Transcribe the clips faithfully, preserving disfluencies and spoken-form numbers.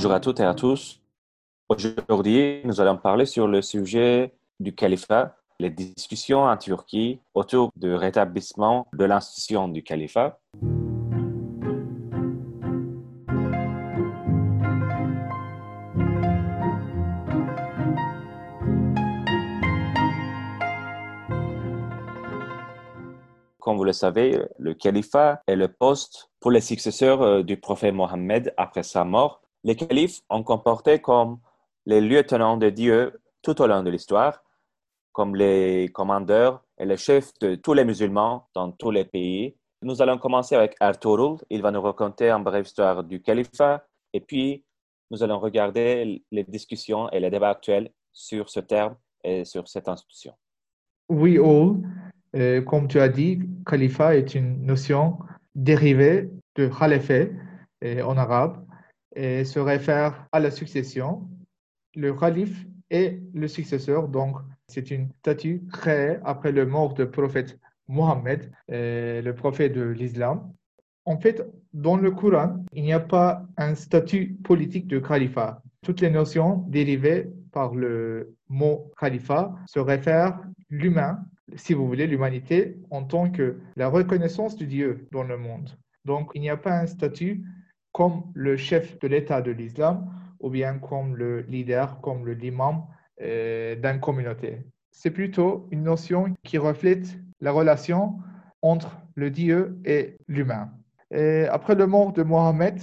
Bonjour à toutes et à tous. Aujourd'hui, nous allons parler sur le sujet du califat, les discussions en Turquie autour du rétablissement de l'institution du califat. Comme vous le savez, le califat est le poste pour les successeurs du prophète Mohammed après sa mort. Les califes ont comporté comme les lieutenants de Dieu tout au long de l'histoire, comme les commandeurs et les chefs de tous les musulmans dans tous les pays. Nous allons commencer avec Arturo. Il va nous raconter une brève histoire du califat. Et puis, nous allons regarder les discussions et les débats actuels sur ce terme et sur cette institution. Oui, all. Euh, comme tu as dit, califat est une notion dérivée de khalifé euh, en arabe et se réfère à la succession. Le calife est le successeur, donc c'est une statue créée après la mort du prophète Mohammed, euh, le prophète de l'islam. En fait, dans le Coran, il n'y a pas un statut politique de califat. Toutes les notions dérivées par le mot califat se réfèrent à l'humain, si vous voulez, l'humanité en tant que la reconnaissance de Dieu dans le monde. Donc, il n'y a pas un statut comme le chef de l'État de l'islam ou bien comme le leader, comme l'imam euh, d'une communauté. C'est plutôt une notion qui reflète la relation entre le Dieu et l'humain. Et après la mort de Mohammed,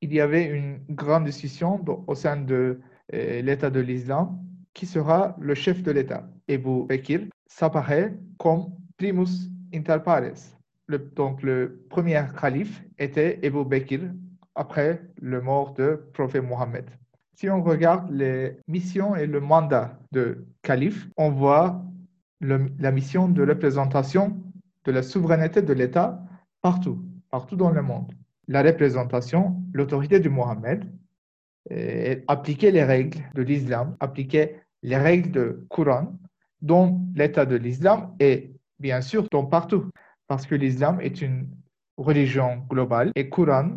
il y avait une grande discussion au sein de euh, l'État de l'islam. Qui sera le chef de l'État? Ebu Bekir s'apparaît comme primus inter pares. Le, donc, le premier calife était Ebu Bekir après la mort du prophète Mohammed. Si on regarde les missions et le mandat de calife, on voit le, la mission de représentation de la souveraineté de l'État partout, partout dans le monde. La représentation, l'autorité de Mohammed, et appliquer les règles de l'islam, appliquer les règles de Coran dans l'État de l'islam et bien sûr dans partout, parce que l'islam est une religion globale et Coran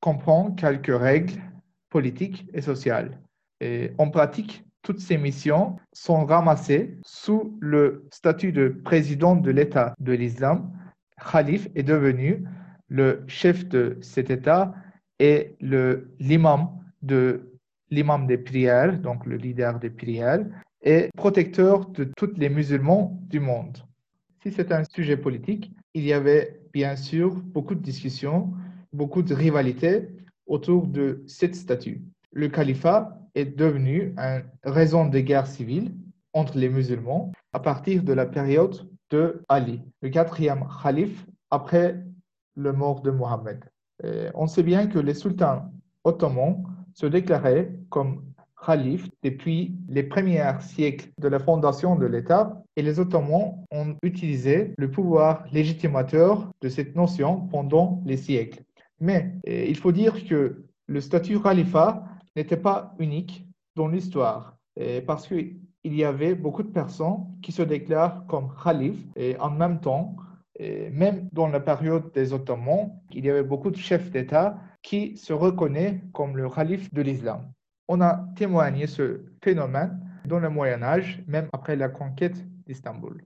comprend quelques règles politiques et sociales. Et en pratique, toutes ces missions sont ramassées sous le statut de président de l'État de l'islam. Khalif est devenu le chef de cet État et le, l'imam de l'imam des prières, donc le leader des prières, et protecteur de tous les musulmans du monde. Si c'est un sujet politique, il y avait bien sûr beaucoup de discussions, beaucoup de rivalités autour de cette statue. Le califat est devenu une raison de guerre civile entre les musulmans à partir de la période de Ali, le quatrième calife après la mort de Mohammed. Et on sait bien que les sultans ottomans se déclarait comme calife depuis les premiers siècles de la fondation de l'État et les Ottomans ont utilisé le pouvoir légitimateur de cette notion pendant les siècles. Mais eh, il faut dire que le statut califat n'était pas unique dans l'histoire eh, parce qu'il y avait beaucoup de personnes qui se déclarent comme calife et en même temps, eh, même dans la période des Ottomans, il y avait beaucoup de chefs d'État qui se reconnaît comme le calife de l'islam. On a témoigné ce phénomène dans le Moyen-Âge, même après la conquête d'Istanbul.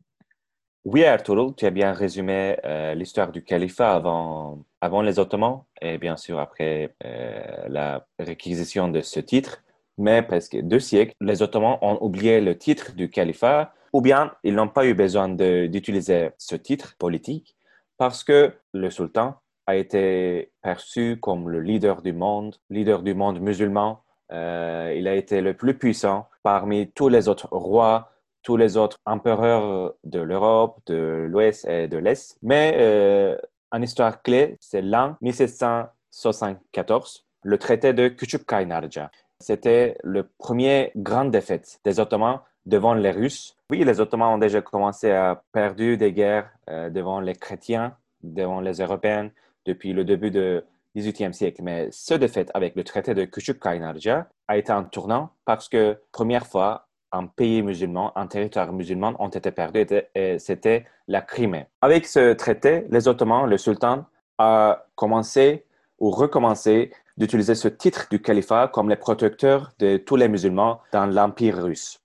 Oui, Arturo, tu as bien résumé euh, l'histoire du califat avant, avant les Ottomans et bien sûr après euh, la réquisition de ce titre. Mais presque deux siècles, les Ottomans ont oublié le titre du califat ou bien ils n'ont pas eu besoin de, d'utiliser ce titre politique parce que le sultan a été perçu comme le leader du monde, leader du monde musulman. Euh, il a été le plus puissant parmi tous les autres rois, tous les autres empereurs de l'Europe, de l'Ouest et de l'Est. Mais euh, en histoire clé, c'est l'an mille sept cent soixante-quatorze, le traité de Küçük Kaynarca. C'était le premier grande défaite des Ottomans devant les Russes. Oui, les Ottomans ont déjà commencé à perdre des guerres euh, devant les chrétiens, devant les Européens, depuis le début du dix-huitième siècle. Mais ce défaite avec le traité de Küçük Kaynarca a été un tournant parce que, première fois, un pays musulman, un territoire musulman ont été perdus et c'était la Crimée. Avec ce traité, les Ottomans, le sultan, a commencé ou recommencé d'utiliser ce titre du califat comme le protecteur de tous les musulmans dans l'Empire russe.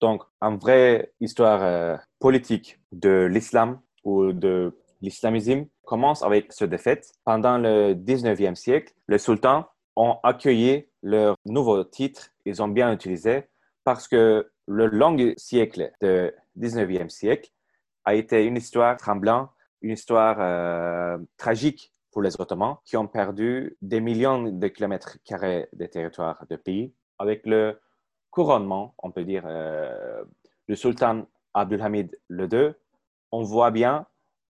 Donc, en vraie histoire euh, politique de l'islam ou de l'islamisme commence avec cette défaite. Pendant le dix-neuvième siècle, les sultans ont accueilli leur nouveau titre, ils ont bien utilisé, parce que le long siècle du dix-neuvième siècle a été une histoire tremblante, une histoire euh, tragique pour les Ottomans qui ont perdu des millions de kilomètres carrés de territoire de pays. Avec le couronnement, on peut dire, euh, du sultan Abdülhamid deux, on voit bien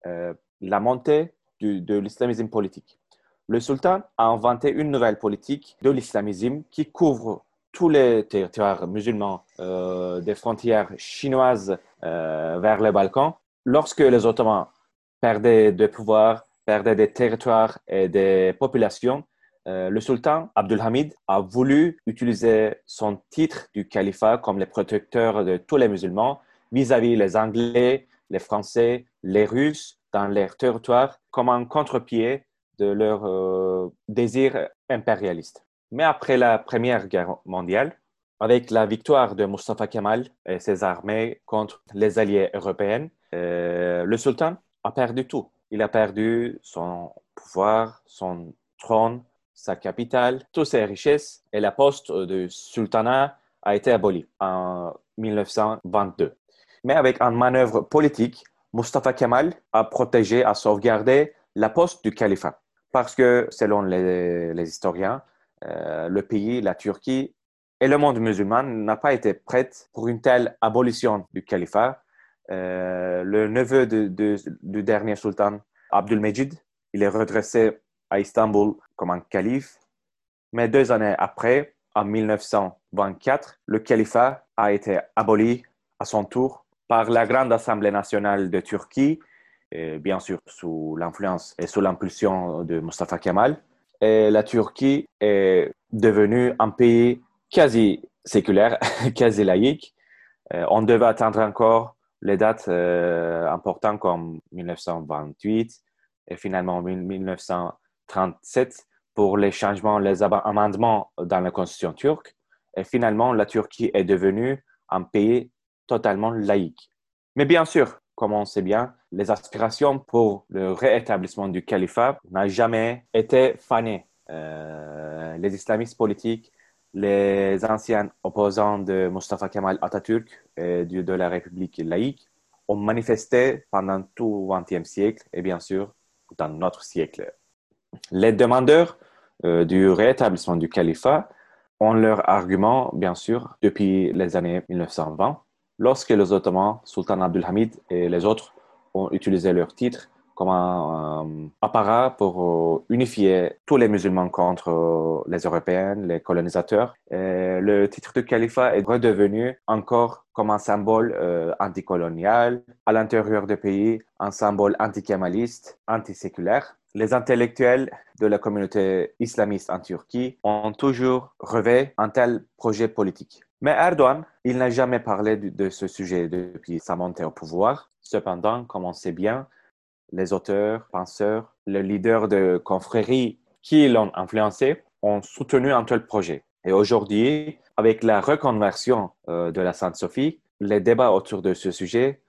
euh, la montée du, de l'islamisme politique. Le sultan a inventé une nouvelle politique de l'islamisme qui couvre tous les territoires musulmans euh, des frontières chinoises euh, vers les Balkans. Lorsque les Ottomans perdaient des pouvoirs, perdaient des territoires et des populations, euh, le sultan Abdülhamid a voulu utiliser son titre du califat comme le protecteur de tous les musulmans vis-à-vis les Anglais, les Français, les Russes dans leurs territoires comme un contre-pied de leur euh, désir impérialiste. Mais après la Première Guerre mondiale, avec la victoire de Mustafa Kemal et ses armées contre les alliés européens, euh, le sultan a perdu tout. Il a perdu son pouvoir, son trône, sa capitale, toutes ses richesses, et la poste du sultanat a été abolie en mille neuf cent vingt-deux. Mais avec une manœuvre politique, Mustafa Kemal a protégé, a sauvegardé la poste du califat. Parce que, selon les, les historiens, euh, le pays, la Turquie et le monde musulman n'a pas été prêt pour une telle abolition du califat. Euh, le neveu de, de, du dernier sultan, Abdul Mejid, il est redressé à Istanbul comme un calife. Mais deux années après, en mille neuf cent vingt-quatre, le califat a été aboli à son tour par la Grande Assemblée nationale de Turquie, et bien sûr sous l'influence et sous l'impulsion de Mustafa Kemal. Et la Turquie est devenue un pays quasi séculaire, quasi laïque. Euh, on devait attendre encore les dates euh, importantes comme mille neuf cent vingt-huit et finalement mille neuf cent trente-sept pour les changements, les amendements dans la constitution turque. Et finalement, la Turquie est devenue un pays totalement laïque. Mais bien sûr, comme on sait bien, les aspirations pour le réétablissement du califat n'ont jamais été fanées. Euh, les islamistes politiques, les anciens opposants de Mustafa Kemal Atatürk et de la République laïque ont manifesté pendant tout le vingtième siècle et bien sûr dans notre siècle. Les demandeurs euh, du rétablissement du califat ont leur argument, bien sûr, depuis les années mille neuf cent vingt, lorsque les Ottomans, Sultan Abdülhamid et les autres ont utilisé leur titre comme un euh, apparat pour euh, unifier tous les musulmans contre euh, les Européens, les colonisateurs. Et le titre de califat est redevenu encore comme un symbole euh, anticolonial, à l'intérieur du pays, un symbole anti-kémaliste, anti-séculaire. Les intellectuels de la communauté islamiste en Turquie ont toujours rêvé un tel projet politique. Mais Erdogan, il n'a jamais parlé de ce sujet depuis sa montée au pouvoir. Cependant, comme on sait bien, les auteurs, penseurs, les leaders de confréries qui l'ont influencé ont soutenu un tel projet. Et aujourd'hui, avec la reconversion de la Sainte-Sophie, les débats autour de ce sujet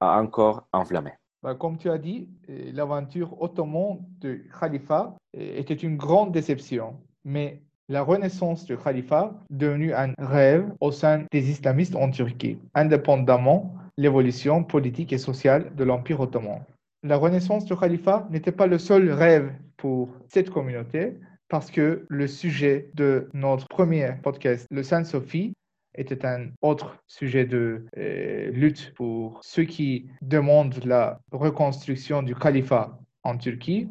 ont encore enflammé. Comme tu as dit, l'aventure ottomane du califat était une grande déception, mais la renaissance du califat est devenue un rêve au sein des islamistes en Turquie, indépendamment de l'évolution politique et sociale de l'Empire ottoman. La renaissance du califat n'était pas le seul rêve pour cette communauté, parce que le sujet de notre premier podcast, le Sainte-Sophie, était un autre sujet de euh, lutte pour ceux qui demandent la reconstruction du califat en Turquie,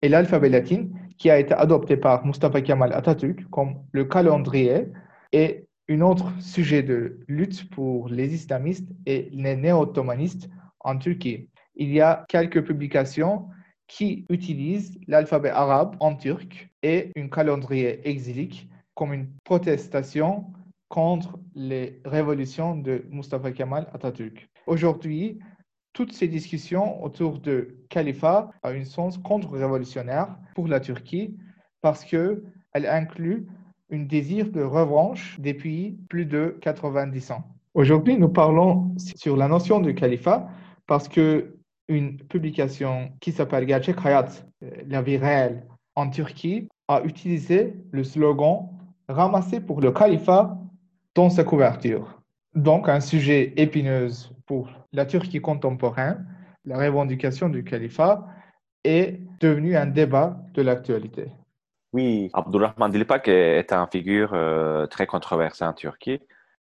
et l'alphabet latin qui a été adopté par Mustafa Kemal Atatürk comme le calendrier est un autre sujet de lutte pour les islamistes et les néo-ottomanistes en Turquie. Il y a quelques publications qui utilisent l'alphabet arabe en turc et un calendrier exilique comme une protestation contre les révolutions de Mustafa Kemal Atatürk. Aujourd'hui, toutes ces discussions autour du califat ont un sens contre-révolutionnaire pour la Turquie, parce qu'elle inclut un désir de revanche depuis plus de quatre-vingt-dix ans. Aujourd'hui, nous parlons sur la notion du califat parce qu'une publication qui s'appelle Gazetec Hayat, la vie réelle, en Turquie, a utilisé le slogan « Ramasser pour le califat » dans sa couverture. Donc, un sujet épineux pour la Turquie contemporaine, la revendication du califat est devenue un débat de l'actualité. Oui, Abdurrahman Dilipak est une figure euh, très controversée en Turquie.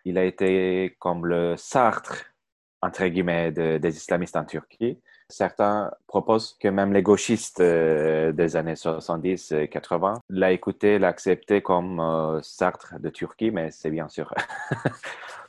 Il a été comme le Sartre, entre guillemets, de, des islamistes en Turquie. Certains proposent que même les gauchistes euh, des années soixante-dix quatre-vingt l'a écouté, l'a accepté comme euh, Sartre de Turquie, mais c'est bien sûr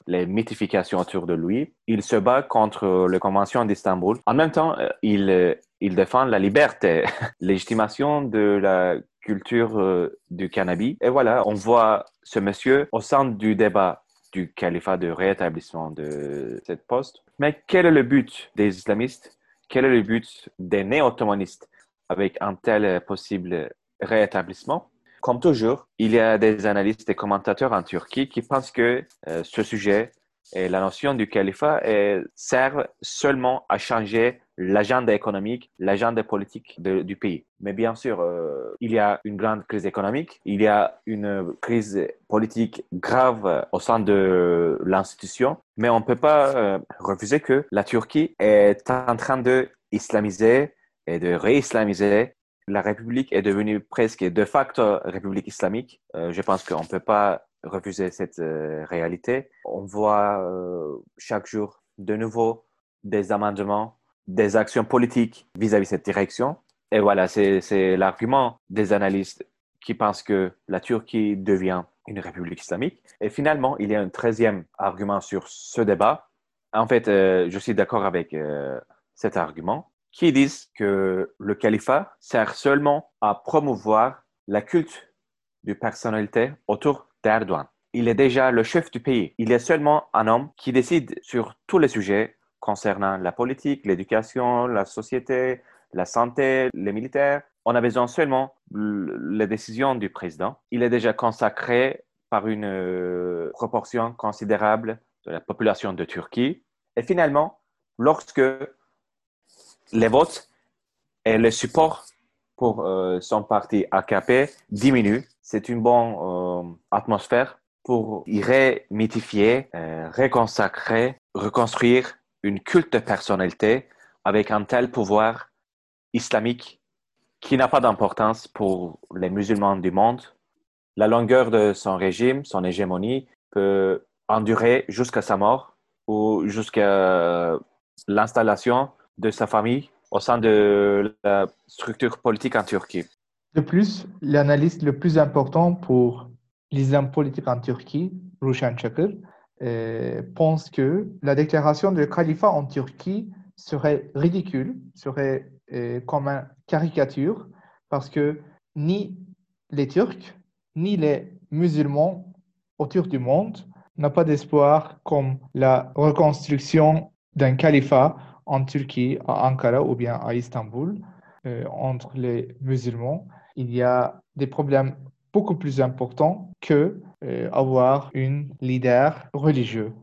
les mythifications autour de lui. Il se bat contre les conventions d'Istanbul. En même temps, il, il défend la liberté, légitimation de la culture euh, du cannabis. Et voilà, on voit ce monsieur au centre du débat du califat de rétablissement de cette poste. Mais quel est le but des islamistes? Quel est le but des néo-ottomanistes avec un tel possible rétablissement? Comme toujours, il y a des analystes et commentateurs en Turquie qui pensent que euh, ce sujet et la notion du califat euh, servent seulement à changer l'agenda économique, l'agenda politique de, du pays. Mais bien sûr, euh, il y a une grande crise économique, il y a une crise politique grave au sein de l'institution, mais on ne peut pas euh, refuser que la Turquie est en train d'islamiser et de réislamiser. La République est devenue presque de facto République islamique. Euh, je pense qu'on ne peut pas refuser cette euh, réalité. On voit euh, chaque jour de nouveau des amendements, des actions politiques vis-à-vis cette direction. Et voilà, c'est, c'est l'argument des analystes qui pensent que la Turquie devient une république islamique. Et finalement, il y a un treizième argument sur ce débat. En fait, euh, je suis d'accord avec euh, cet argument, qui disent que le califat sert seulement à promouvoir la culte de personnalité autour d'Erdogan. Il est déjà le chef du pays. Il est seulement un homme qui décide sur tous les sujets concernant la politique, l'éducation, la société, la santé, les militaires. On a besoin seulement des décisions du président. Il est déjà consacré par une proportion considérable de la population de Turquie. Et finalement, lorsque les votes et le support pour euh, son parti A K P diminuent, c'est une bonne euh, atmosphère pour y rémythifier, euh, réconsacrer, reconstruire une culte de personnalité avec un tel pouvoir islamique qui n'a pas d'importance pour les musulmans du monde. La longueur de son régime, son hégémonie, peut endurer jusqu'à sa mort ou jusqu'à l'installation de sa famille au sein de la structure politique en Turquie. De plus, l'analyste le plus important pour l'islam politique en Turquie, Ruşen Çakır, Euh, pense que la déclaration de califat en Turquie serait ridicule, serait euh, comme une caricature, parce que ni les Turcs, ni les musulmans autour du monde n'ont pas d'espoir comme la reconstruction d'un califat en Turquie, à Ankara ou bien à Istanbul. Euh, entre les musulmans, il y a des problèmes beaucoup plus importants que euh, avoir une leader religieux.